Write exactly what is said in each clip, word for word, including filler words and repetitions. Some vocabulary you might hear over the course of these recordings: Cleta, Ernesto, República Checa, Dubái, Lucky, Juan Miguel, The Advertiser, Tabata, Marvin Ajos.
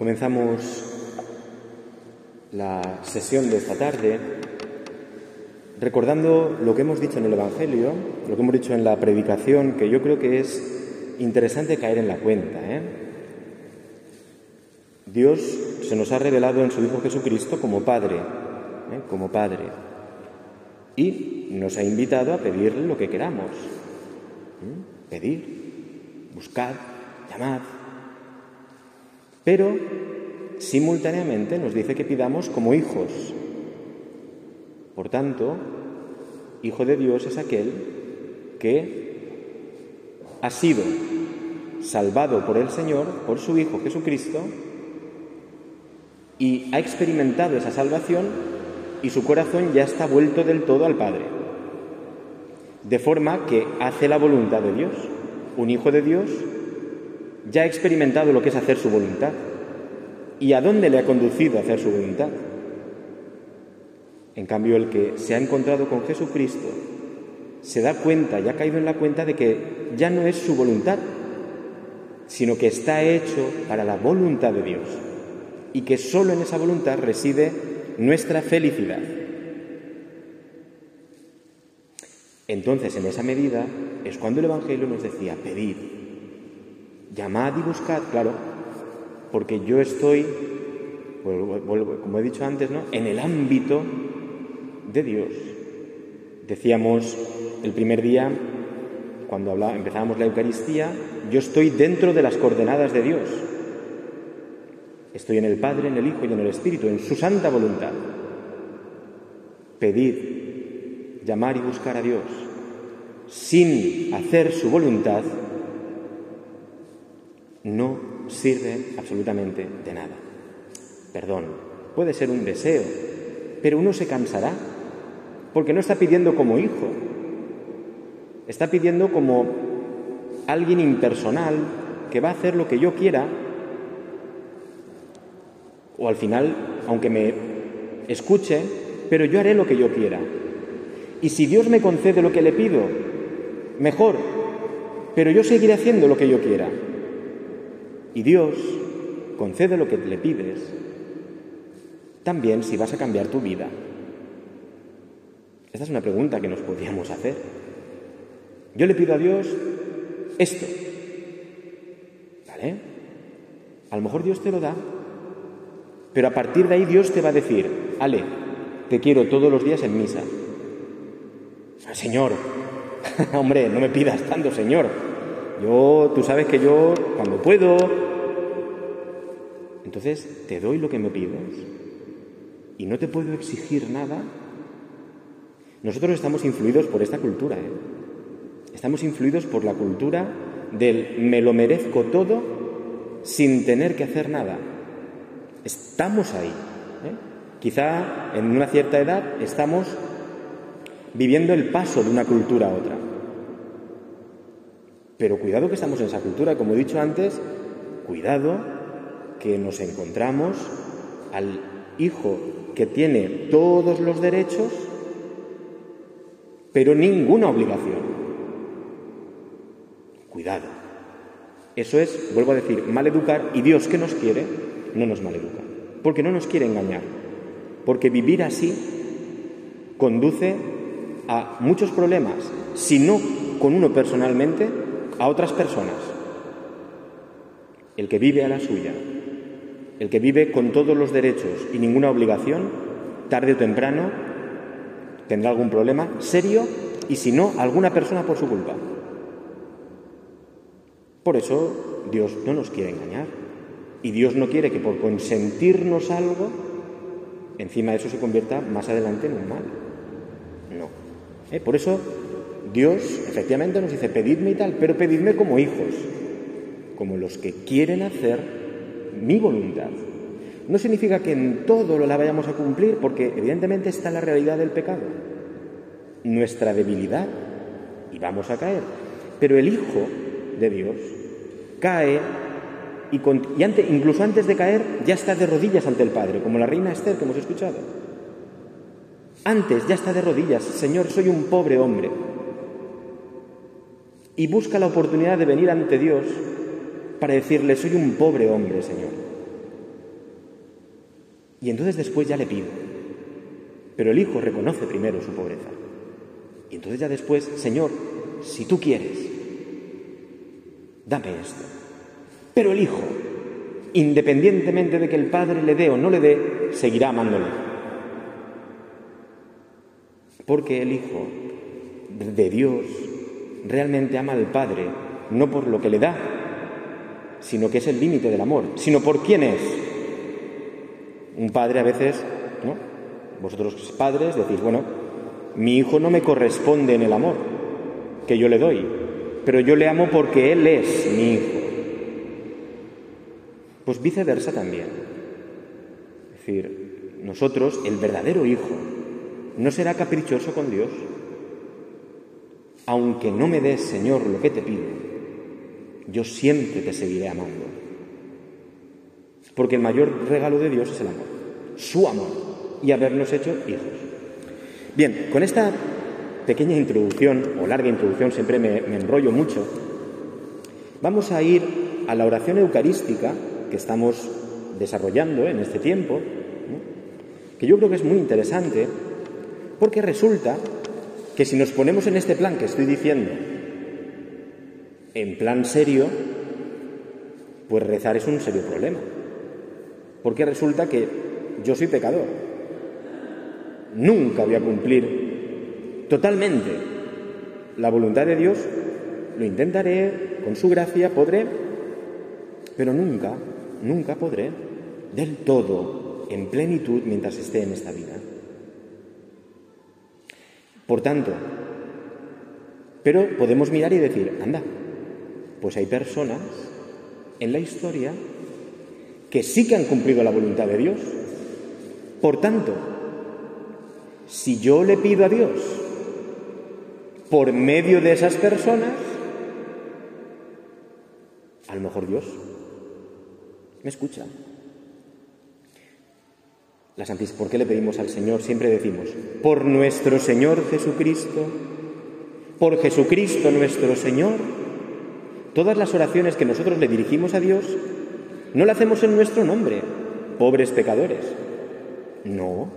Comenzamos la sesión de esta tarde recordando lo que hemos dicho en el Evangelio, lo que hemos dicho en la predicación, que yo creo que es interesante caer en la cuenta, ¿eh? Dios se nos ha revelado en su Hijo Jesucristo como Padre, ¿eh? como Padre, y nos ha invitado a pedirle lo que queramos, ¿eh? pedir, buscar, llamar. Pero simultáneamente nos dice que pidamos como hijos. Por tanto, hijo de Dios es aquel que ha sido salvado por el Señor, por su Hijo Jesucristo, y ha experimentado esa salvación y su corazón ya está vuelto del todo al Padre. De forma que hace la voluntad de Dios. Un hijo de Dios ya ha experimentado lo que es hacer su voluntad. ¿Y a dónde le ha conducido a hacer su voluntad? En cambio, el que se ha encontrado con Jesucristo se da cuenta, ya ha caído en la cuenta de que ya no es su voluntad, sino que está hecho para la voluntad de Dios y que solo en esa voluntad reside nuestra felicidad. Entonces, en esa medida, es cuando el Evangelio nos decía, pedid, llamad y buscad, claro, porque yo estoy, como he dicho antes, ¿no?, en el ámbito de Dios. Decíamos el primer día, cuando hablaba, empezábamos la Eucaristía, yo estoy dentro de las coordenadas de Dios. Estoy en el Padre, en el Hijo y en el Espíritu, en su santa voluntad. Pedir, llamar y buscar a Dios sin hacer su voluntad no sirve absolutamente de nada. Perdón, puede ser un deseo, pero uno se cansará, porque no está pidiendo como hijo, está pidiendo como alguien impersonal que va a hacer lo que yo quiera, o al final, aunque me escuche, pero yo haré lo que yo quiera. Y si Dios me concede lo que le pido, mejor, pero yo seguiré haciendo lo que yo quiera. Y Dios concede lo que le pides, también si vas a cambiar tu vida. Esta es una pregunta que nos podríamos hacer. Yo le pido a Dios esto, ¿vale? A lo mejor Dios te lo da, pero a partir de ahí Dios te va a decir, Ale, te quiero todos los días en misa. Señor, hombre, no me pidas tanto, Señor. Yo, tú sabes que yo, cuando puedo, entonces te doy lo que me pides y no te puedo exigir nada. Nosotros estamos influidos por esta cultura, ¿eh? Estamos influidos por la cultura del me lo merezco todo sin tener que hacer nada. Estamos ahí, ¿eh? Quizá en una cierta edad estamos viviendo el paso de una cultura a otra. Pero cuidado que estamos en esa cultura, como he dicho antes, cuidado que nos encontramos al hijo que tiene todos los derechos, pero ninguna obligación. Cuidado. Eso es, vuelvo a decir, maleducar, y Dios que nos quiere, no nos maleduca, porque no nos quiere engañar, porque vivir así conduce a muchos problemas, si no con uno personalmente, a otras personas. El que vive a la suya, el que vive con todos los derechos y ninguna obligación, tarde o temprano tendrá algún problema serio y, si no, alguna persona por su culpa. Por eso Dios no nos quiere engañar y Dios no quiere que por consentirnos algo, encima de eso se convierta más adelante en un mal. No. ¿Eh? Por eso Dios, efectivamente, nos dice, pedidme y tal, pero pedidme como hijos, como los que quieren hacer mi voluntad. No significa que en todo lo la vayamos a cumplir, porque evidentemente está la realidad del pecado, nuestra debilidad, y vamos a caer. Pero el Hijo de Dios cae, y, con, y ante, incluso antes de caer, ya está de rodillas ante el Padre, como la reina Esther que hemos escuchado. Antes ya está de rodillas, Señor, soy un pobre hombre. Y busca la oportunidad de venir ante Dios para decirle, soy un pobre hombre, Señor. y entonces después ya le pido. Pero el hijo reconoce primero su pobreza. Y entonces ya después, Señor, si tú quieres, dame esto. Pero el hijo, independientemente de que el padre le dé o no le dé, seguirá amándole. Porque el hijo de Dios realmente ama al padre, no por lo que le da, sino que es el límite del amor, sino por quién es. Un padre a veces, ¿no? Vosotros padres decís, bueno, mi hijo no me corresponde en el amor que yo le doy, pero yo le amo porque él es mi hijo. Pues viceversa también. Es decir, nosotros, el verdadero hijo, no será caprichoso con Dios. Aunque no me des, Señor, lo que te pido, yo siempre te seguiré amando. Porque el mayor regalo de Dios es el amor, su amor, y habernos hecho hijos. Bien, con esta pequeña introducción, o larga introducción, siempre me, me enrollo mucho, vamos a ir a la oración eucarística que estamos desarrollando en este tiempo, ¿no? Que yo creo que es muy interesante, porque resulta que si nos ponemos en este plan que estoy diciendo, en plan serio, pues rezar es un serio problema. Porque resulta que yo soy pecador. Nunca voy a cumplir totalmente la voluntad de Dios. Lo intentaré, con su gracia podré, pero nunca, nunca podré del todo, en plenitud, mientras esté en esta vida. Por tanto, pero podemos mirar y decir, anda, pues hay personas en la historia que sí que han cumplido la voluntad de Dios. Por tanto, si yo le pido a Dios, por medio de esas personas, a lo mejor Dios me escucha. La Santísima, ¿por qué le pedimos al Señor? Siempre decimos, por nuestro Señor Jesucristo, por Jesucristo nuestro Señor. Todas las oraciones que nosotros le dirigimos a Dios, no las hacemos en nuestro nombre, pobres pecadores. No,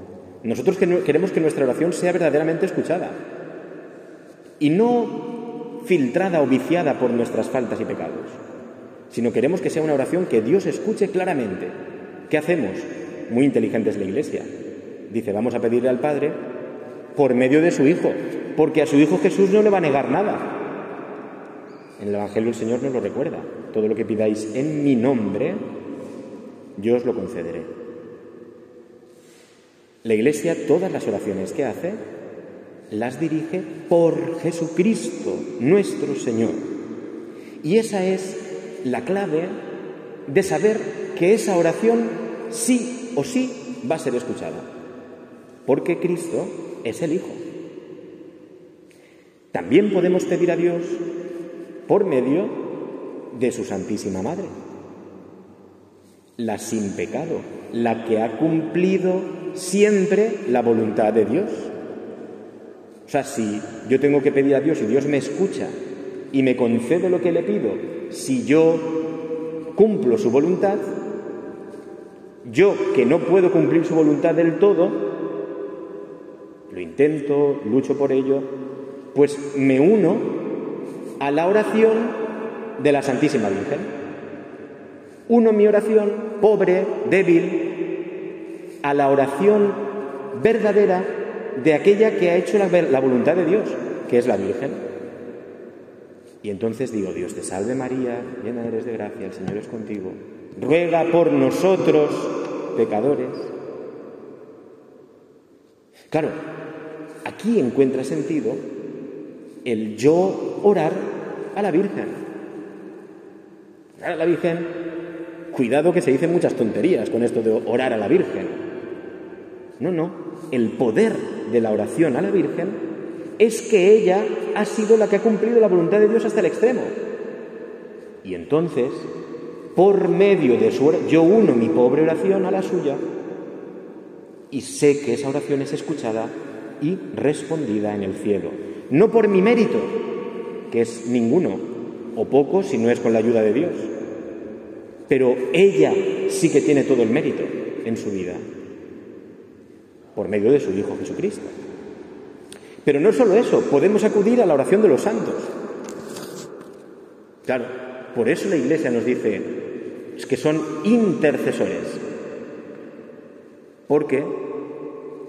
nosotros queremos que nuestra oración sea verdaderamente escuchada y no filtrada o viciada por nuestras faltas y pecados, sino queremos que sea una oración que Dios escuche claramente. ¿Qué hacemos? Muy inteligente es la Iglesia. Dice, vamos a pedirle al Padre por medio de su Hijo, porque a su Hijo Jesús no le va a negar nada. En el Evangelio el Señor nos lo recuerda. Todo lo que pidáis en mi nombre, yo os lo concederé. La Iglesia, todas las oraciones que hace, las dirige por Jesucristo, nuestro Señor. Y esa es la clave de saber que esa oración sí o sí va a ser escuchada, porque Cristo es el Hijo. También podemos pedir a Dios por medio de su Santísima Madre, la sin pecado, la que ha cumplido siempre la voluntad de Dios. O sea, si yo tengo que pedir a Dios y Dios me escucha y me concede lo que le pido, si yo cumplo su voluntad, yo, que no puedo cumplir su voluntad del todo, lo intento, lucho por ello, pues me uno a la oración de la Santísima Virgen. Uno mi oración, pobre, débil, a la oración verdadera de aquella que ha hecho la, la voluntad de Dios, que es la Virgen. Y entonces digo, Dios te salve María, llena eres de gracia, el Señor es contigo. Ruega por nosotros, pecadores. Claro, aquí encuentra sentido el yo orar a la Virgen. Orar a la Virgen, cuidado que se dicen muchas tonterías con esto de orar a la Virgen. No, no, el poder de la oración a la Virgen es que ella ha sido la que ha cumplido la voluntad de Dios hasta el extremo. Y entonces, por medio de su oración, yo uno mi pobre oración a la suya y sé que esa oración es escuchada y respondida en el cielo. No por mi mérito, que es ninguno o poco si no es con la ayuda de Dios, pero ella sí que tiene todo el mérito en su vida. por medio de su Hijo Jesucristo. Pero no solo eso, podemos acudir a la oración de los santos. Claro, por eso la Iglesia nos dice es que son intercesores, porque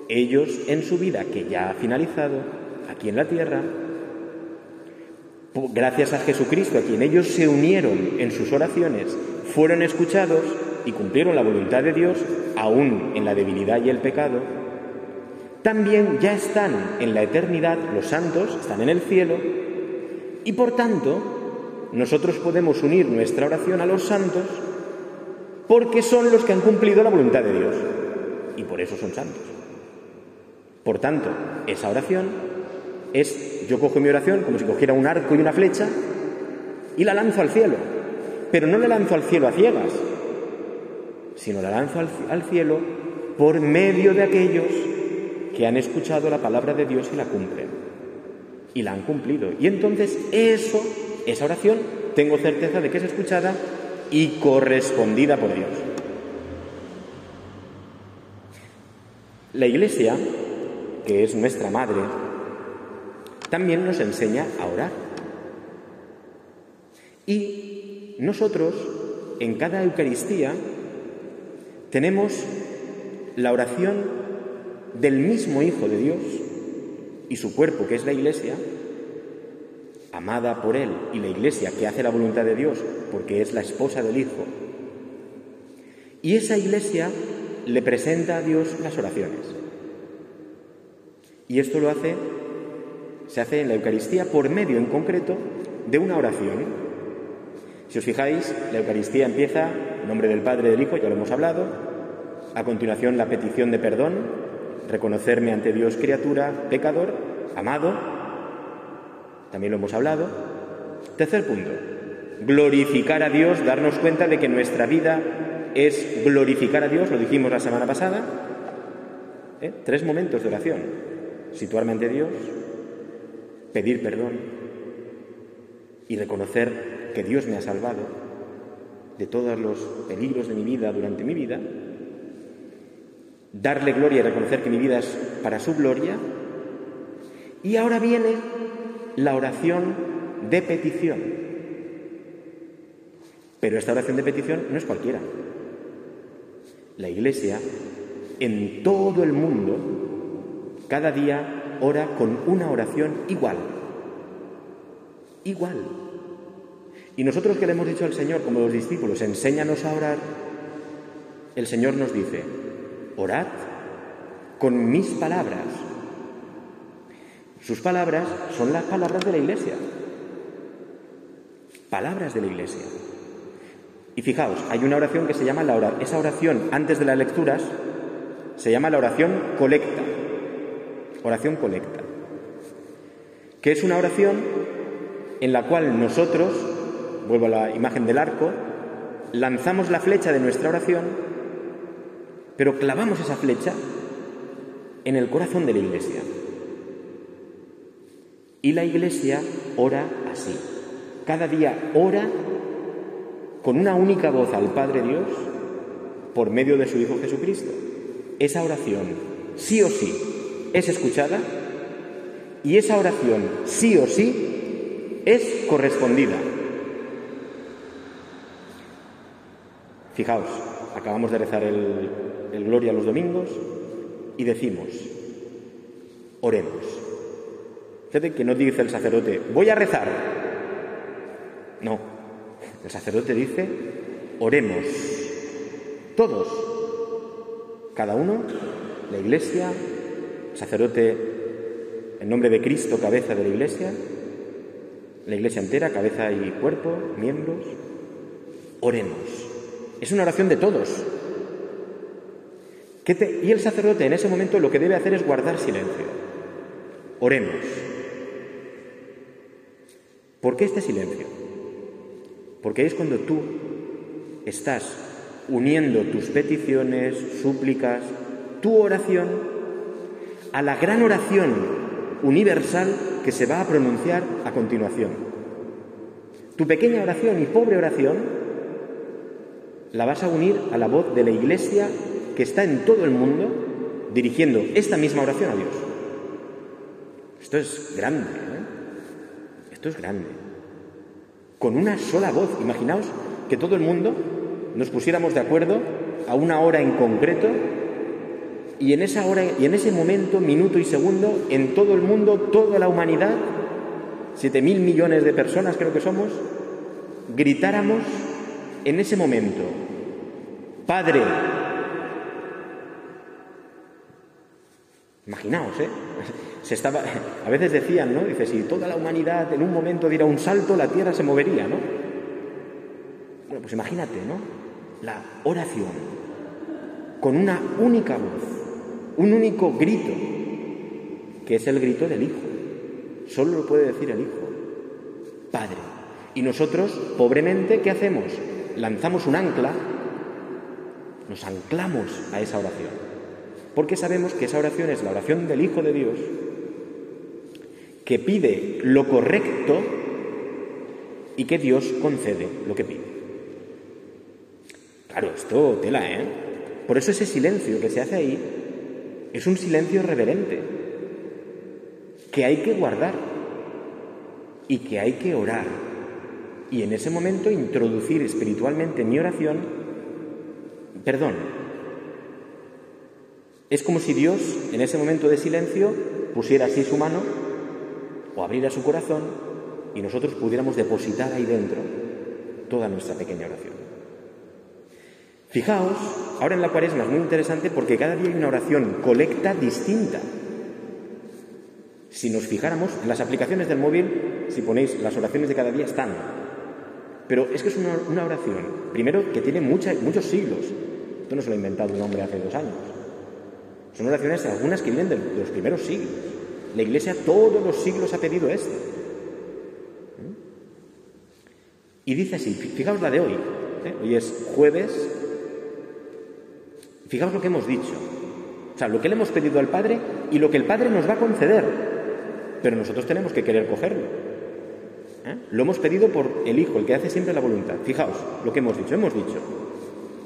ellos en su vida, que ya ha finalizado aquí en la tierra, gracias a Jesucristo, a quien ellos se unieron en sus oraciones, fueron escuchados y cumplieron la voluntad de Dios, aún en la debilidad y el pecado, también ya están en la eternidad, los santos están en el cielo, y por tanto nosotros podemos unir nuestra oración a los santos porque son los que han cumplido la voluntad de Dios y por eso son santos. Por tanto, esa oración es, yo cojo mi oración como si cogiera un arco y una flecha y la lanzo al cielo, pero no la lanzo al cielo a ciegas, sino la lanzo al, al cielo por medio de aquellos que han escuchado la palabra de Dios y la cumplen, y la han cumplido. Y entonces eso, esa oración, tengo certeza de que es escuchada y correspondida por Dios. La Iglesia, que es nuestra madre, también nos enseña a orar. Y nosotros, en cada Eucaristía, tenemos la oración del mismo Hijo de Dios y su cuerpo, que es la Iglesia, amada por Él, y la Iglesia que hace la voluntad de Dios porque es la esposa del Hijo. Y esa Iglesia le presenta a Dios las oraciones. Y esto lo hace, se hace en la Eucaristía por medio en concreto de una oración. Si os fijáis, la Eucaristía empieza en nombre del Padre y del Hijo, ya lo hemos hablado. A continuación, la petición de perdón. Reconocerme ante Dios criatura, pecador, amado. También lo hemos hablado. Tercer punto. Glorificar a Dios, darnos cuenta de que nuestra vida es glorificar a Dios. Lo dijimos la semana pasada. ¿Eh? Tres momentos de oración. Situarme ante Dios, pedir perdón y reconocer que Dios me ha salvado de todos los peligros de mi vida durante mi vida. Darle gloria y reconocer que mi vida es para su gloria. Y ahora viene la oración de petición. Pero esta oración de petición no es cualquiera. La Iglesia, en todo el mundo, cada día ora con una oración igual. Igual. Y nosotros que le hemos dicho al Señor, como los discípulos, enséñanos a orar, el Señor nos dice: orad con mis palabras. Sus palabras son las palabras de la Iglesia. Palabras de la Iglesia. Y fijaos, hay una oración que se llama la oración. Esa oración antes de las lecturas se llama la oración colecta. Oración colecta. Que es una oración en la cual nosotros, vuelvo a la imagen del arco, lanzamos la flecha de nuestra oración, pero clavamos esa flecha en el corazón de la Iglesia. Y la Iglesia ora así. Cada día ora con una única voz al Padre Dios por medio de su Hijo Jesucristo. Esa oración sí o sí es escuchada y esa oración sí o sí es correspondida. Fijaos, acabamos de rezar el... el Gloria los domingos y decimos: oremos. Fíjate que no dice el sacerdote: voy a rezar. No, el sacerdote dice: oremos. Todos, cada uno, la Iglesia, el sacerdote en nombre de Cristo, cabeza de la Iglesia, la Iglesia entera, cabeza y cuerpo, miembros, oremos. Es una oración de todos. Que te, y el sacerdote en ese momento lo que debe hacer es guardar silencio. Oremos. ¿Por qué este silencio? Porque es cuando tú estás uniendo tus peticiones, súplicas, tu oración a la gran oración universal que se va a pronunciar a continuación. Tu pequeña oración y pobre oración la vas a unir a la voz de la Iglesia que está en todo el mundo, dirigiendo esta misma oración a Dios. Esto es grande, ¿eh? Esto es grande. Con una sola voz. Imaginaos que todo el mundo nos pusiéramos de acuerdo a una hora en concreto, y en esa hora, y en ese momento, minuto y segundo, en todo el mundo, toda la humanidad, siete mil millones de personas creo que somos, gritáramos en ese momento: Padre. Imaginaos, ¿eh? Se estaba, a veces decían, ¿no? Dice, si toda la humanidad en un momento diera un salto, la tierra se movería, ¿no? Bueno, pues imagínate, ¿no? La oración, con una única voz, un único grito, que es el grito del Hijo. Solo lo puede decir el Hijo: Padre. Y nosotros, pobremente, ¿qué hacemos? Lanzamos un ancla, nos anclamos a esa oración, porque sabemos que esa oración es la oración del Hijo de Dios, que pide lo correcto y que Dios concede lo que pide. Claro, esto tela, ¿eh? Por eso ese silencio que se hace ahí es un silencio reverente, que hay que guardar y que hay que orar. Y en ese momento introducir espiritualmente mi oración, perdón. Es como si Dios, en ese momento de silencio, pusiera así su mano o abriera su corazón y nosotros pudiéramos depositar ahí dentro toda nuestra pequeña oración. Fijaos, ahora en la Cuaresma es muy interesante porque cada día hay una oración colecta distinta. Si nos fijáramos, en las aplicaciones del móvil, si ponéis las oraciones de cada día, están. Pero es que es una, una oración, primero, que tiene mucha, muchos siglos. Esto no se lo ha inventado un hombre hace dos años. Son oraciones, algunas que vienen de, de los primeros siglos. La Iglesia todos los siglos ha pedido esto. Y dice así, fijaos la de hoy. ¿eh? Hoy es jueves. Fijaos lo que hemos dicho. O sea, lo que le hemos pedido al Padre y lo que el Padre nos va a conceder. Pero nosotros tenemos que querer cogerlo. ¿Eh? Lo hemos pedido por el Hijo, el que hace siempre la voluntad. Fijaos lo que hemos dicho. Hemos dicho.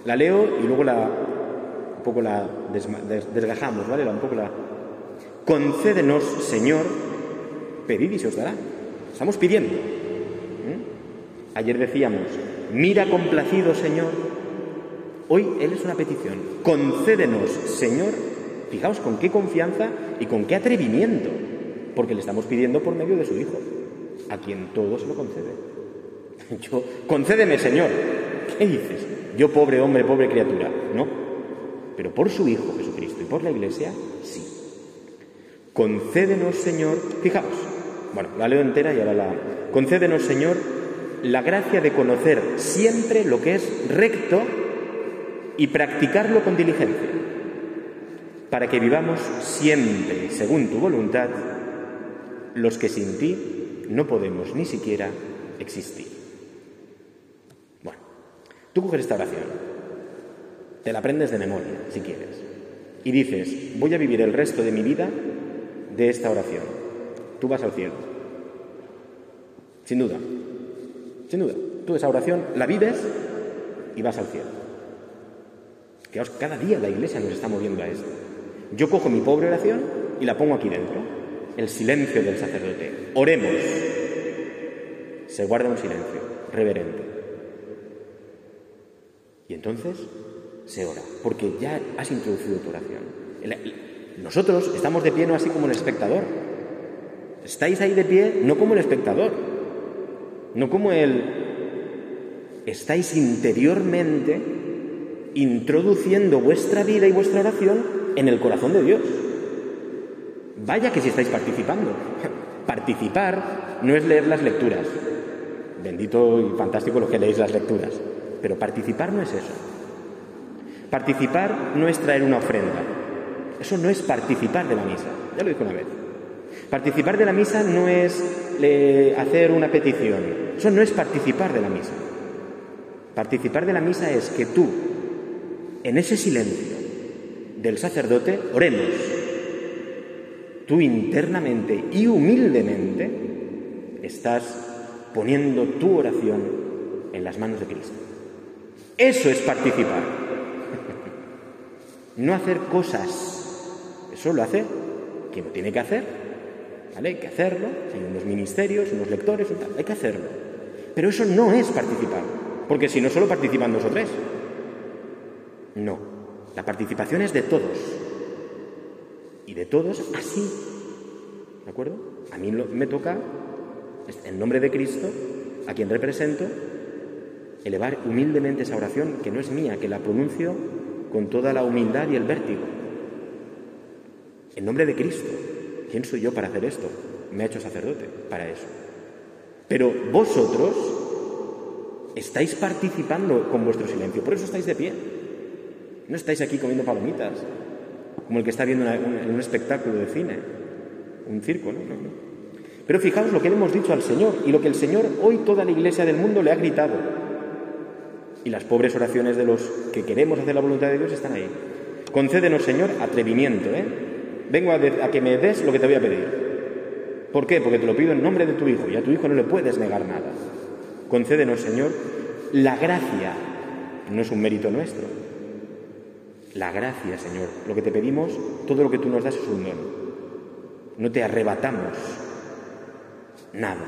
La leo y luego la... un poco la desma, des, desgajamos, ¿vale? La, un poco la... Concédenos, Señor, pedid y se os dará. Estamos pidiendo. ¿Eh? Ayer decíamos, mira complacido, Señor... Hoy Él es una petición. Concédenos, Señor. Fijaos con qué confianza y con qué atrevimiento, porque le estamos pidiendo por medio de su Hijo, a quien todo se lo concede. Yo, concédeme, Señor. ¿Qué dices? Yo, pobre hombre, pobre criatura. No. Pero por su Hijo Jesucristo y por la Iglesia, sí. Concédenos, Señor. Fijaos. Bueno, la leo entera y ahora la... Concédenos, Señor, la gracia de conocer siempre lo que es recto y practicarlo con diligencia, para que vivamos siempre, según tu voluntad, los que sin ti no podemos ni siquiera existir. Bueno, tú coges esta oración, te la aprendes de memoria, si quieres, y dices, voy a vivir el resto de mi vida de esta oración. Tú vas al cielo. Sin duda, sin duda. Tú esa oración la vives y vas al cielo. Fijaos, cada día la Iglesia nos está moviendo a esto. Yo cojo mi pobre oración y la pongo aquí dentro. El silencio del sacerdote. Oremos. Se guarda un silencio reverente. Y entonces se ora, porque ya has introducido tu oración. Nosotros estamos de pie no así como el espectador. Estáis ahí de pie no como el espectador. No como el... Estáis interiormente... introduciendo vuestra vida y vuestra oración en el corazón de Dios. Vaya que si estáis participando. Participar no es leer las lecturas. Bendito y fantástico lo que leéis las lecturas. Pero participar no es eso. Participar no es traer una ofrenda. Eso no es participar de la misa. Ya lo dije una vez. Participar de la misa no es eh, hacer una petición. Eso no es participar de la misa. Participar de la misa es que tú, en ese silencio del sacerdote, oremos. Tú internamente y humildemente estás poniendo tu oración en las manos de Cristo. Eso es participar. No hacer cosas, Eso lo hace quien lo tiene que hacer, ¿vale? Hay que hacerlo, hay unos ministerios, unos lectores, tal, hay que hacerlo. Pero eso no es participar, porque si no solo participan dos o tres. No, la participación es de todos. Y de todos así, ¿de acuerdo? A mí me toca, en nombre de Cristo, a quien represento, elevar humildemente esa oración que no es mía, que la pronuncio con toda la humildad y el vértigo. En nombre de Cristo, ¿quién soy yo para hacer esto? Me ha hecho sacerdote para eso. Pero vosotros estáis participando con vuestro silencio, por eso estáis de pie. No estáis aquí comiendo palomitas, como el que está viendo una, un, un espectáculo de cine, un circo, ¿no? No, no. Pero fijaos lo que le hemos dicho al Señor y lo que el Señor hoy toda la Iglesia del mundo le ha gritado. Y las pobres oraciones de los que queremos hacer la voluntad de Dios están ahí. Concédenos, Señor, atrevimiento, ¿eh? Vengo a, de, a que me des lo que te voy a pedir. ¿Por qué? Porque te lo pido en nombre de tu Hijo, y a tu Hijo no le puedes negar nada. Concédenos, Señor, la gracia. No es un mérito nuestro. La gracia, Señor. Lo que te pedimos, todo lo que tú nos das es un don. No te arrebatamos nada.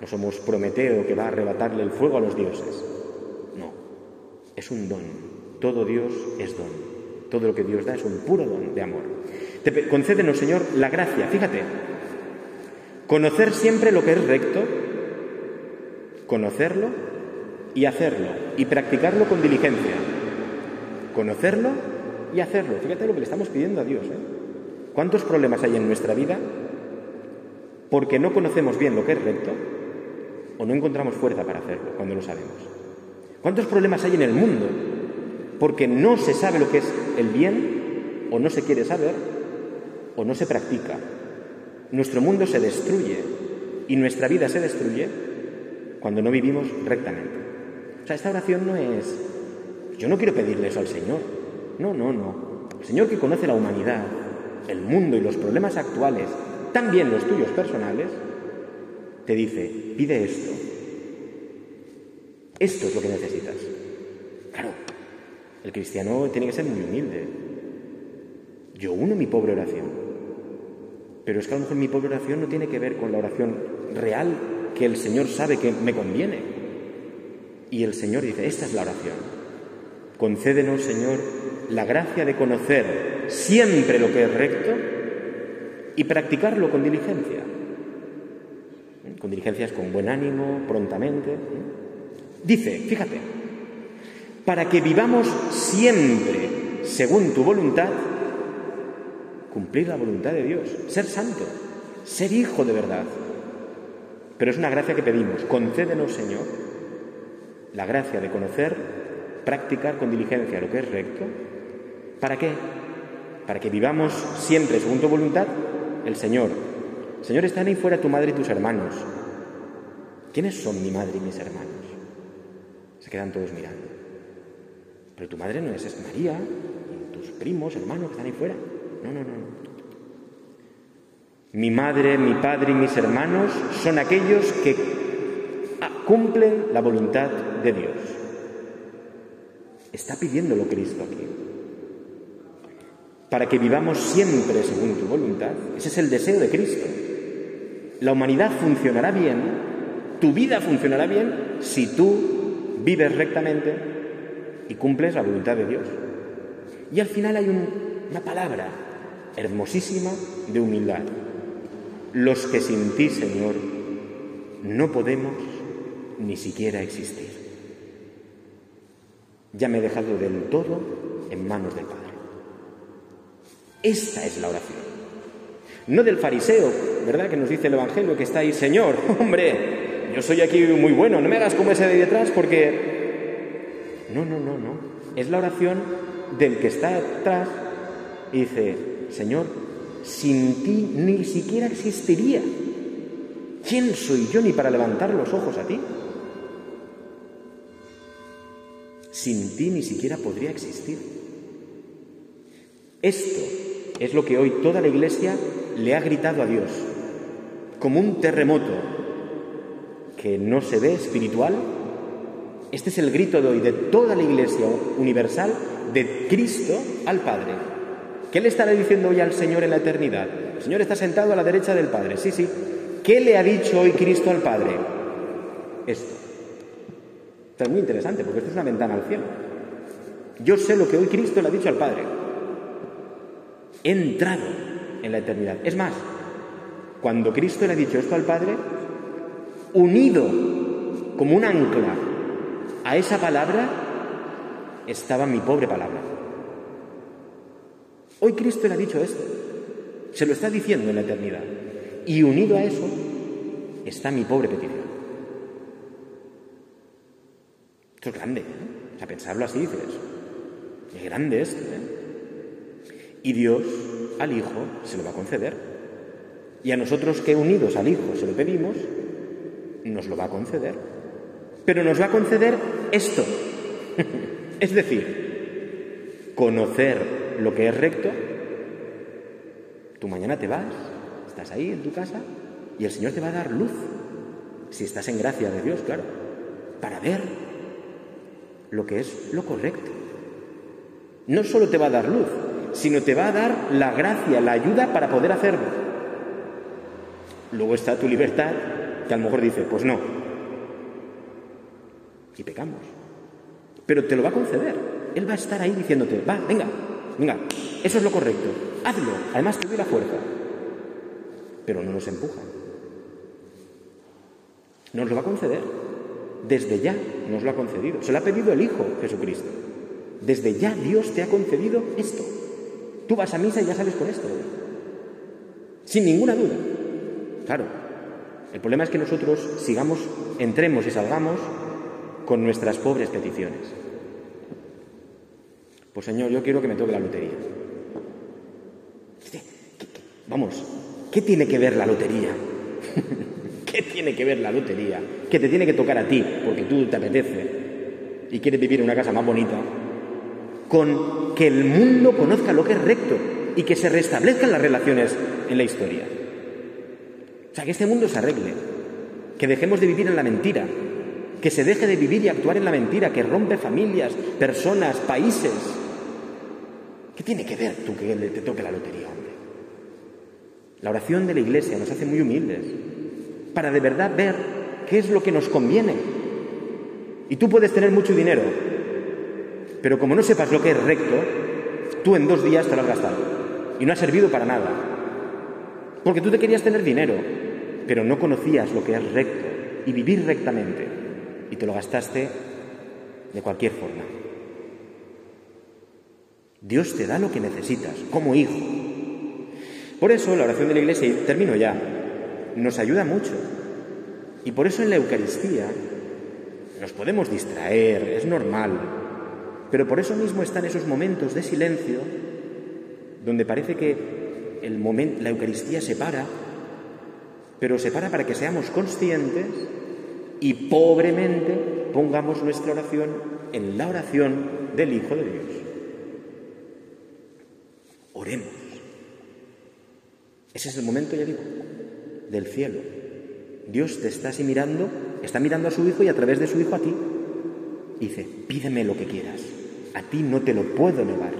No somos Prometeo que va a arrebatarle el fuego a los dioses. No. Es un don. Todo Dios es don. Todo lo que Dios da es un puro don de amor. Te concédenos, Señor, la gracia. Fíjate. Conocer siempre lo que es recto, conocerlo y hacerlo, y practicarlo con diligencia. Conocerlo y hacerlo. Fíjate lo que le estamos pidiendo a Dios, ¿eh? ¿Cuántos problemas hay en nuestra vida porque no conocemos bien lo que es recto o no encontramos fuerza para hacerlo cuando lo sabemos? ¿Cuántos problemas hay en el mundo porque no se sabe lo que es el bien o no se quiere saber o no se practica? Nuestro mundo se destruye y nuestra vida se destruye cuando no vivimos rectamente. O sea, esta oración no es... Yo no quiero pedirle eso al Señor. No, no, no. El Señor, que conoce la humanidad, el mundo y los problemas actuales, también los tuyos personales, te dice, pide esto. Esto es lo que necesitas. Claro, el cristiano tiene que ser muy humilde. Yo uno mi pobre oración. Pero es que a lo mejor mi pobre oración no tiene que ver con la oración real que el Señor sabe que me conviene. Y el Señor dice, esta es la oración. Concédenos, Señor, la gracia de conocer siempre lo que es recto y practicarlo con diligencia. Con diligencia es con buen ánimo, prontamente. Dice, fíjate, para que vivamos siempre según tu voluntad. Cumplir la voluntad de Dios, ser santo, ser hijo de verdad. Pero es una gracia que pedimos. Concédenos, Señor, la gracia de conocer, practicar con diligencia lo que es recto. ¿Para qué? Para que vivamos siempre según tu voluntad. El Señor. Señor, están ahí fuera tu madre y tus hermanos. ¿Quiénes son mi madre y mis hermanos? Se quedan todos mirando. Pero tu madre no es, es María, y tus primos, hermanos que están ahí fuera. No, no, no. Mi madre, mi padre y mis hermanos son aquellos que cumplen la voluntad de Dios. Está pidiéndolo Cristo aquí. Para que vivamos siempre según tu voluntad. Ese es el deseo de Cristo. La humanidad funcionará bien, tu vida funcionará bien, si tú vives rectamente y cumples la voluntad de Dios. Y al final hay un, una palabra hermosísima de humildad. Los que sin ti, Señor, no podemos ni siquiera existir. Ya me he dejado del todo en manos del Padre. Esta es la oración. No del fariseo, ¿verdad? Que nos dice el Evangelio, que está ahí, Señor, hombre, yo soy aquí muy bueno, no me hagas como ese de detrás porque... No, no, no, no. Es la oración del que está atrás y dice, Señor, sin ti ni siquiera existiría. ¿Quién soy yo ni para levantar los ojos a ti? Sin ti ni siquiera podría existir. Esto es lo que hoy toda la Iglesia le ha gritado a Dios, como un terremoto que no se ve espiritual. Este es el grito de hoy de toda la Iglesia universal, de Cristo al Padre. ¿Qué le estará diciendo hoy al Señor en la eternidad? El Señor está sentado a la derecha del Padre. Sí, sí. ¿Qué le ha dicho hoy Cristo al Padre? Esto. Esto es muy interesante porque esto es una ventana al cielo. Yo sé lo que hoy Cristo le ha dicho al Padre. He entrado en la eternidad. Es más, cuando Cristo le ha dicho esto al Padre, unido como un ancla a esa palabra, estaba mi pobre palabra. Hoy Cristo le ha dicho esto. Se lo está diciendo en la eternidad. Y unido a eso está mi pobre petición. Esto es grande, ¿eh? O sea, pensarlo así, dices, es grande esto, ¿eh? Y Dios al Hijo se lo va a conceder. Y a nosotros que unidos al Hijo se lo pedimos, nos lo va a conceder. Pero nos va a conceder esto. Es decir, conocer lo que es recto. Tú mañana te vas, estás ahí en tu casa y el Señor te va a dar luz, si estás en gracia de Dios, claro, para ver lo que es lo correcto. No solo te va a dar luz, sino te va a dar la gracia, la ayuda para poder hacerlo. Luego está tu libertad, que a lo mejor dice, pues no, y pecamos. Pero te lo va a conceder. Él va a estar ahí diciéndote, va, venga, venga, eso es lo correcto, hazlo. Además te doy la fuerza. Pero no nos empuja. Nos lo va a conceder. Desde ya nos lo ha concedido. Se lo ha pedido el Hijo Jesucristo. Desde ya Dios te ha concedido esto. Tú vas a misa y ya sales con esto. Sin ninguna duda. Claro. El problema es que nosotros sigamos, entremos y salgamos con nuestras pobres peticiones. Pues Señor, yo quiero que me toque la lotería. ¿Qué, qué, qué? Vamos, ¿qué tiene que ver la lotería? ¿Qué tiene que ver la lotería? Que te tiene que tocar a ti, porque tú te apetece y quieres vivir en una casa más bonita, con que el mundo conozca lo que es recto y que se restablezcan las relaciones en la historia. O sea, que este mundo se arregle, que dejemos de vivir en la mentira, que se deje de vivir y actuar en la mentira, que rompe familias, personas, países. ¿Qué tiene que ver tú que te toque la lotería, hombre? La oración de la Iglesia nos hace muy humildes para de verdad ver qué es lo que nos conviene. Y tú puedes tener mucho dinero, pero como no sepas lo que es recto, tú en dos días te lo has gastado y no ha servido para nada. Porque tú te querías tener dinero, pero no conocías lo que es recto y vivir rectamente. Y te lo gastaste de cualquier forma. Dios te da lo que necesitas, como hijo. Por eso la oración de la Iglesia, y termino ya, nos ayuda mucho. Y por eso en la Eucaristía nos podemos distraer, es normal. Pero por eso mismo están esos momentos de silencio donde parece que el momento, la Eucaristía se para, pero se para para que seamos conscientes y pobremente pongamos nuestra oración en la oración del Hijo de Dios. Oremos. Ese es el momento, ya digo, del cielo. Dios te está así mirando, está mirando a su Hijo y a través de su Hijo a ti. Y dice, pídeme lo que quieras. A ti no te lo puedo negar.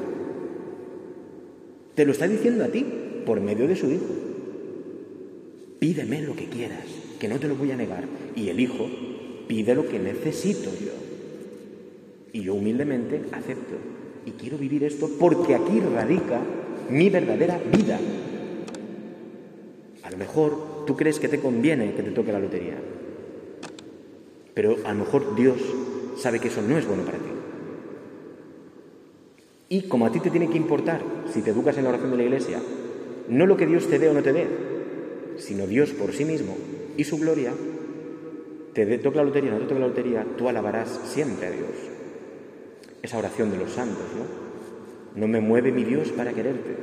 Te lo está diciendo a ti por medio de su Hijo. Pídeme lo que quieras, que no te lo voy a negar. Y el Hijo pide lo que necesito yo. Y yo humildemente acepto. Y quiero vivir esto porque aquí radica mi verdadera vida. A lo mejor tú crees que te conviene que te toque la lotería. Pero a lo mejor Dios sabe que eso no es bueno para ti. Y como a ti te tiene que importar, si te educas en la oración de la Iglesia, no lo que Dios te dé o no te dé, sino Dios por sí mismo y su gloria, te toca la lotería, no te toca la lotería, tú alabarás siempre a Dios. Esa oración de los santos, ¿no? No me mueve mi Dios para quererte,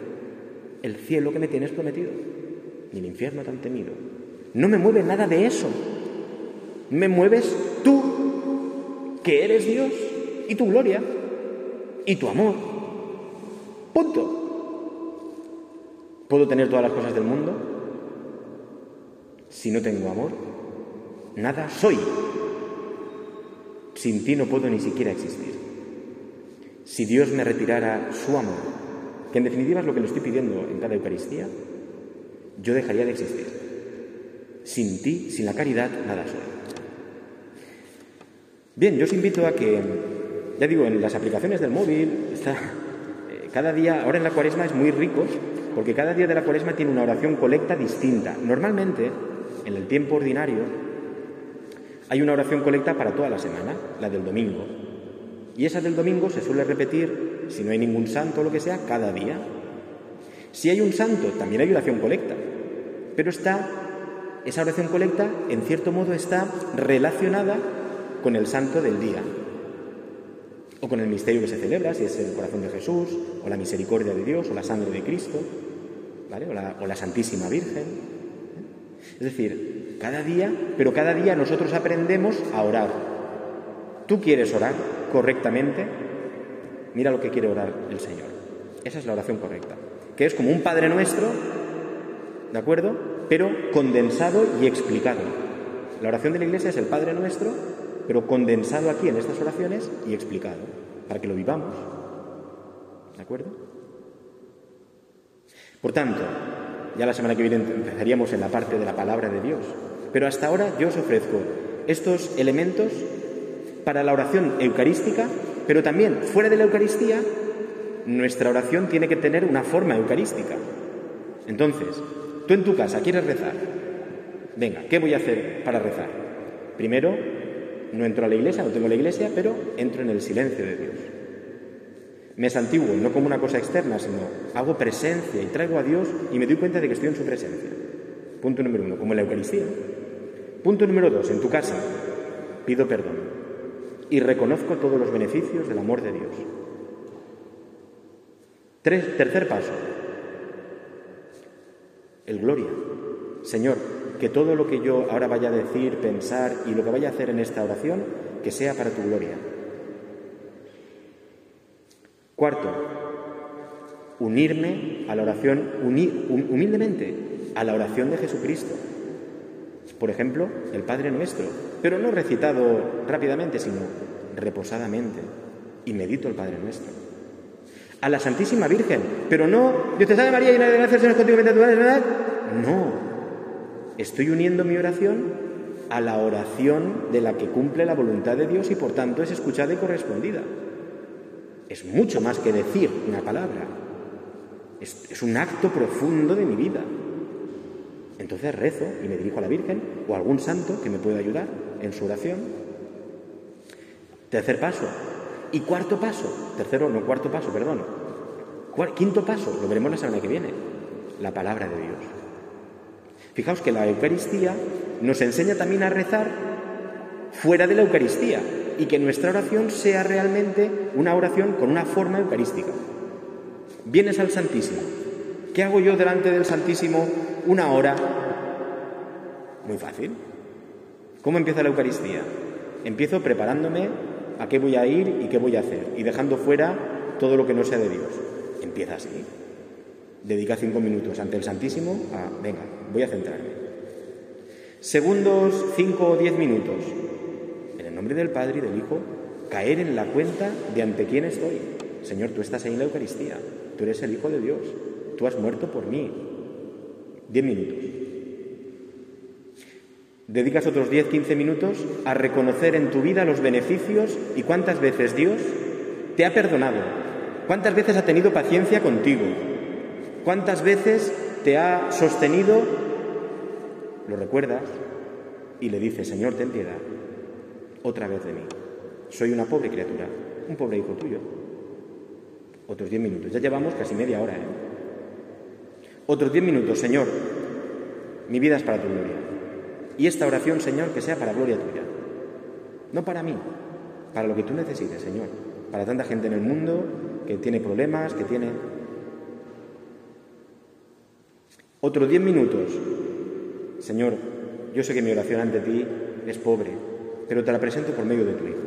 el cielo que me tienes prometido, ni el infierno tan temido. No me mueve nada de eso. Me mueves tú, que eres Dios, y tu gloria, y tu amor. Punto. ¿Puedo tener todas las cosas del mundo? Si no tengo amor, nada soy. Sin ti no puedo ni siquiera existir. Si Dios me retirara su amor, que en definitiva es lo que le estoy pidiendo en cada Eucaristía, yo dejaría de existir. Sin ti, sin la caridad, nada soy. Bien, yo os invito a que, ya digo, en las aplicaciones del móvil, está, cada día, ahora en la Cuaresma es muy rico, porque cada día de la Cuaresma tiene una oración colecta distinta. Normalmente, en el tiempo ordinario, hay una oración colecta para toda la semana, la del domingo. Y esa del domingo se suele repetir, si no hay ningún santo o lo que sea, cada día. Si hay un santo, también hay oración colecta. Pero está, esa oración colecta, en cierto modo, está relacionada con el santo del día. O con el misterio que se celebra, si es el corazón de Jesús, o la misericordia de Dios, o la sangre de Cristo, ¿vale? o, la, o la Santísima Virgen. Es decir, cada día, pero cada día nosotros aprendemos a orar. ¿Tú quieres orar correctamente? Mira lo que quiere orar el Señor. Esa es la oración correcta, que es como un Padre Nuestro, ¿de acuerdo? Pero condensado y explicado. La oración de la Iglesia es el Padre Nuestro, pero condensado aquí en estas oraciones y explicado, para que lo vivamos, ¿de acuerdo? Por tanto, ya la semana que viene empezaríamos en la parte de la palabra de Dios. Pero hasta ahora yo os ofrezco estos elementos para la oración eucarística, pero también fuera de la Eucaristía, nuestra oración tiene que tener una forma eucarística. Entonces, tú en tu casa quieres rezar. Venga, ¿qué voy a hacer para rezar? Primero, no entro a la iglesia, no tengo la iglesia, pero entro en el silencio de Dios. Me santiguo, no como una cosa externa, sino hago presencia y traigo a Dios y me doy cuenta de que estoy en su presencia. Punto número uno, como en la Eucaristía. Punto número dos, en tu casa, pido perdón y reconozco todos los beneficios del amor de Dios. Tres, tercer paso, el Gloria. Señor, que todo lo que yo ahora vaya a decir, pensar y lo que vaya a hacer en esta oración, que sea para tu gloria. Cuarto, unirme a la oración, unir, humildemente, a la oración de Jesucristo. Por ejemplo, el Padre Nuestro, pero no recitado rápidamente, sino reposadamente, y medito el Padre Nuestro. A la Santísima Virgen, pero no, Dios te salve María, llena de gracia, el Señor es contigo, bendita tú eres, ¿verdad? No, estoy uniendo mi oración a la oración de la que cumple la voluntad de Dios y por tanto es escuchada y correspondida. Es mucho más que decir una palabra. Es, es un acto profundo de mi vida. Entonces rezo y me dirijo a la Virgen o a algún santo que me pueda ayudar en su oración. Tercer paso. Y cuarto paso. Tercero, no, cuarto paso, perdón. Cuarto, quinto paso, lo veremos la semana que viene. La palabra de Dios. Fijaos que la Eucaristía nos enseña también a rezar fuera de la Eucaristía. Y que nuestra oración sea realmente una oración con una forma eucarística. Vienes al Santísimo. ¿Qué hago yo delante del Santísimo una hora? Muy fácil. ¿Cómo empieza la Eucaristía? Empiezo preparándome a qué voy a ir y qué voy a hacer. Y dejando fuera todo lo que no sea de Dios. Empieza así. Dedica cinco minutos ante el Santísimo a... Venga, voy a centrarme. Segundos, cinco o diez minutos. En nombre del Padre y del Hijo, caer en la cuenta de ante quién estoy. Señor, tú estás ahí en la Eucaristía, tú eres el Hijo de Dios, tú has muerto por mí. Diez minutos. Dedicas otros diez, quince minutos a reconocer en tu vida los beneficios y cuántas veces Dios te ha perdonado, cuántas veces ha tenido paciencia contigo, cuántas veces te ha sostenido. Lo recuerdas y le dices, Señor, ten piedad. Otra vez de mí. Soy una pobre criatura, un pobre hijo tuyo. Otros diez minutos. Ya llevamos casi media hora, ¿eh? Otros diez minutos, Señor. Mi vida es para tu gloria. Y esta oración, Señor, que sea para gloria tuya. No para mí, para lo que tú necesites, Señor. Para tanta gente en el mundo que tiene problemas, que tiene... Otros diez minutos. Señor, yo sé que mi oración ante ti es pobre, pero te la presento por medio de tu Hijo.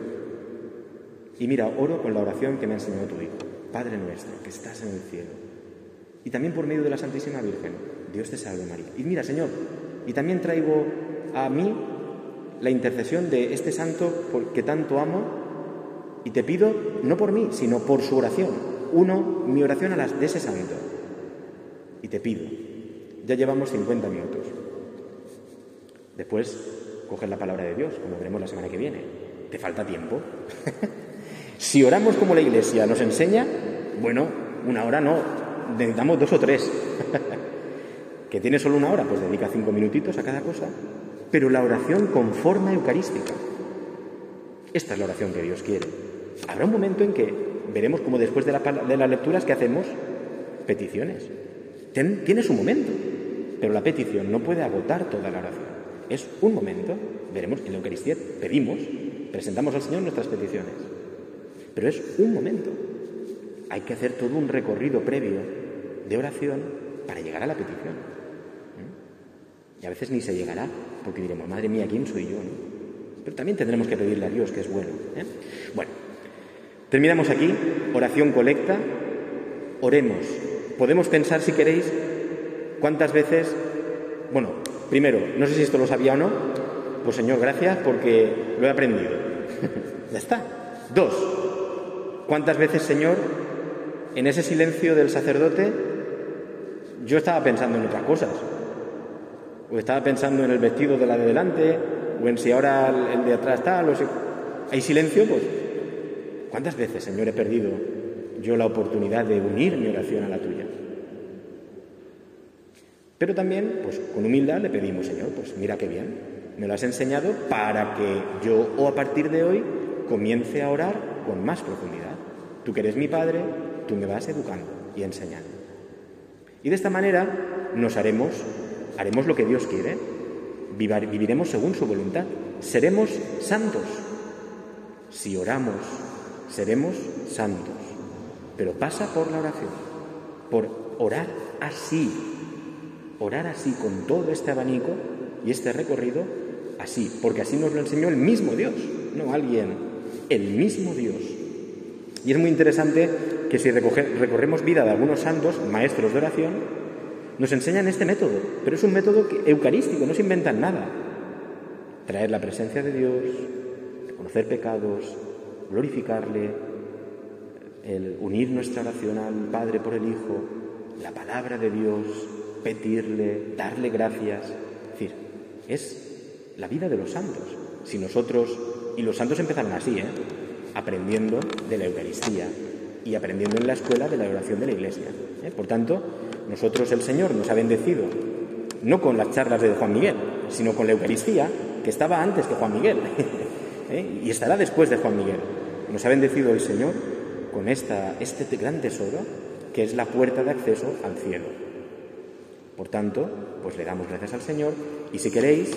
Y mira, oro con la oración que me ha enseñado tu Hijo. Padre nuestro, que estás en el cielo. Y también por medio de la Santísima Virgen. Dios te salve, María. Y mira, Señor, y también traigo a mí la intercesión de este santo que tanto amo y te pido, no por mí, sino por su oración. Uno, mi oración a las de ese santo. Y te pido. Ya llevamos cincuenta minutos. Después, coges la palabra de Dios, como veremos la semana que viene. ¿Te falta tiempo? Si oramos como la Iglesia nos enseña, bueno, una hora no, necesitamos dos o tres. ¿Que tienes solo una hora? Pues dedica cinco minutitos a cada cosa. Pero la oración con forma eucarística. Esta es la oración que Dios quiere. Habrá un momento en que veremos como después de, la, de las lecturas que hacemos, peticiones. Ten, tiene su momento, pero la petición no puede agotar toda la oración. Es un momento, veremos, en la Eucaristía pedimos, presentamos al Señor nuestras peticiones. Pero es un momento. Hay que hacer todo un recorrido previo de oración para llegar a la petición. ¿Mm? Y a veces ni se llegará, porque diremos, madre mía, ¿quién soy yo? ¿No? Pero también tendremos que pedirle a Dios, que es bueno. ¿eh? Bueno, terminamos aquí, oración colecta, oremos. Podemos pensar, si queréis, cuántas veces... Bueno, primero, no sé si esto lo sabía o no, pues Señor, gracias, porque lo he aprendido. Ya está. Dos, ¿cuántas veces, Señor, en ese silencio del sacerdote, yo estaba pensando en otras cosas? O estaba pensando en el vestido de la de delante, o en si ahora el de atrás está, o si... ¿Hay silencio? Pues... ¿Cuántas veces, Señor, he perdido yo la oportunidad de unir mi oración a la tuya? Pero también, pues con humildad le pedimos, Señor, pues mira qué bien, me lo has enseñado para que yo, o a partir de hoy, comience a orar con más profundidad. Tú que eres mi Padre, tú me vas educando y enseñando. Y de esta manera nos haremos, haremos lo que Dios quiere, viviremos según su voluntad, seremos santos si oramos. Seremos santos, pero pasa por la oración, por orar así, orar así con todo este abanico y este recorrido, así, porque así nos lo enseñó el mismo Dios, no alguien, el mismo Dios. Y es muy interesante que si recorremos vida de algunos santos, maestros de oración, nos enseñan este método, pero es un método eucarístico, no se inventan nada. Traer la presencia de Dios, reconocer pecados, glorificarle, el unir nuestra oración al Padre por el Hijo, la palabra de Dios, pedirle, darle gracias. Es decir, es la vida de los santos. Si nosotros, y los santos empezaron así, ¿eh? aprendiendo de la Eucaristía y aprendiendo en la escuela de la oración de la Iglesia. ¿eh? Por tanto, nosotros el Señor nos ha bendecido, no con las charlas de Juan Miguel, sino con la Eucaristía, que estaba antes que Juan Miguel, ¿eh? y estará después de Juan Miguel. Nos ha bendecido el Señor con esta, este gran tesoro que es la puerta de acceso al cielo. Por tanto, pues le damos gracias al Señor y si queréis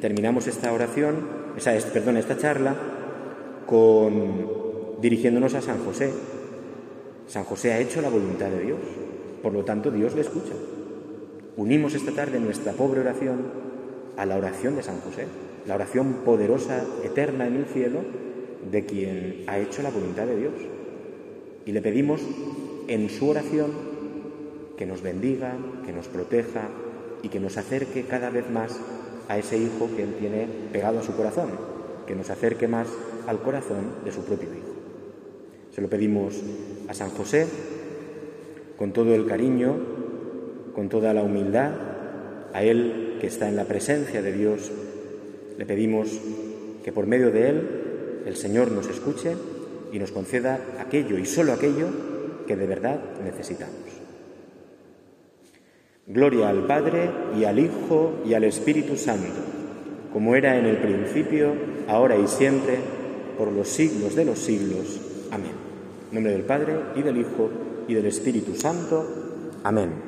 terminamos esta oración, esa, perdón, esta charla con, dirigiéndonos a San José. San José ha hecho la voluntad de Dios, por lo tanto Dios le escucha. Unimos esta tarde nuestra pobre oración a la oración de San José, la oración poderosa, eterna en el cielo, de quien ha hecho la voluntad de Dios. Y le pedimos en su oración que nos bendiga, que nos proteja y que nos acerque cada vez más a ese hijo que él tiene pegado a su corazón, que nos acerque más al corazón de su propio hijo. Se lo pedimos a San José con todo el cariño, con toda la humildad, a él que está en la presencia de Dios. Le pedimos que por medio de él el Señor nos escuche y nos conceda aquello y solo aquello que de verdad necesitamos. Gloria al Padre y al Hijo y al Espíritu Santo, como era en el principio, ahora y siempre, por los siglos de los siglos. Amén. En nombre del Padre y del Hijo y del Espíritu Santo. Amén.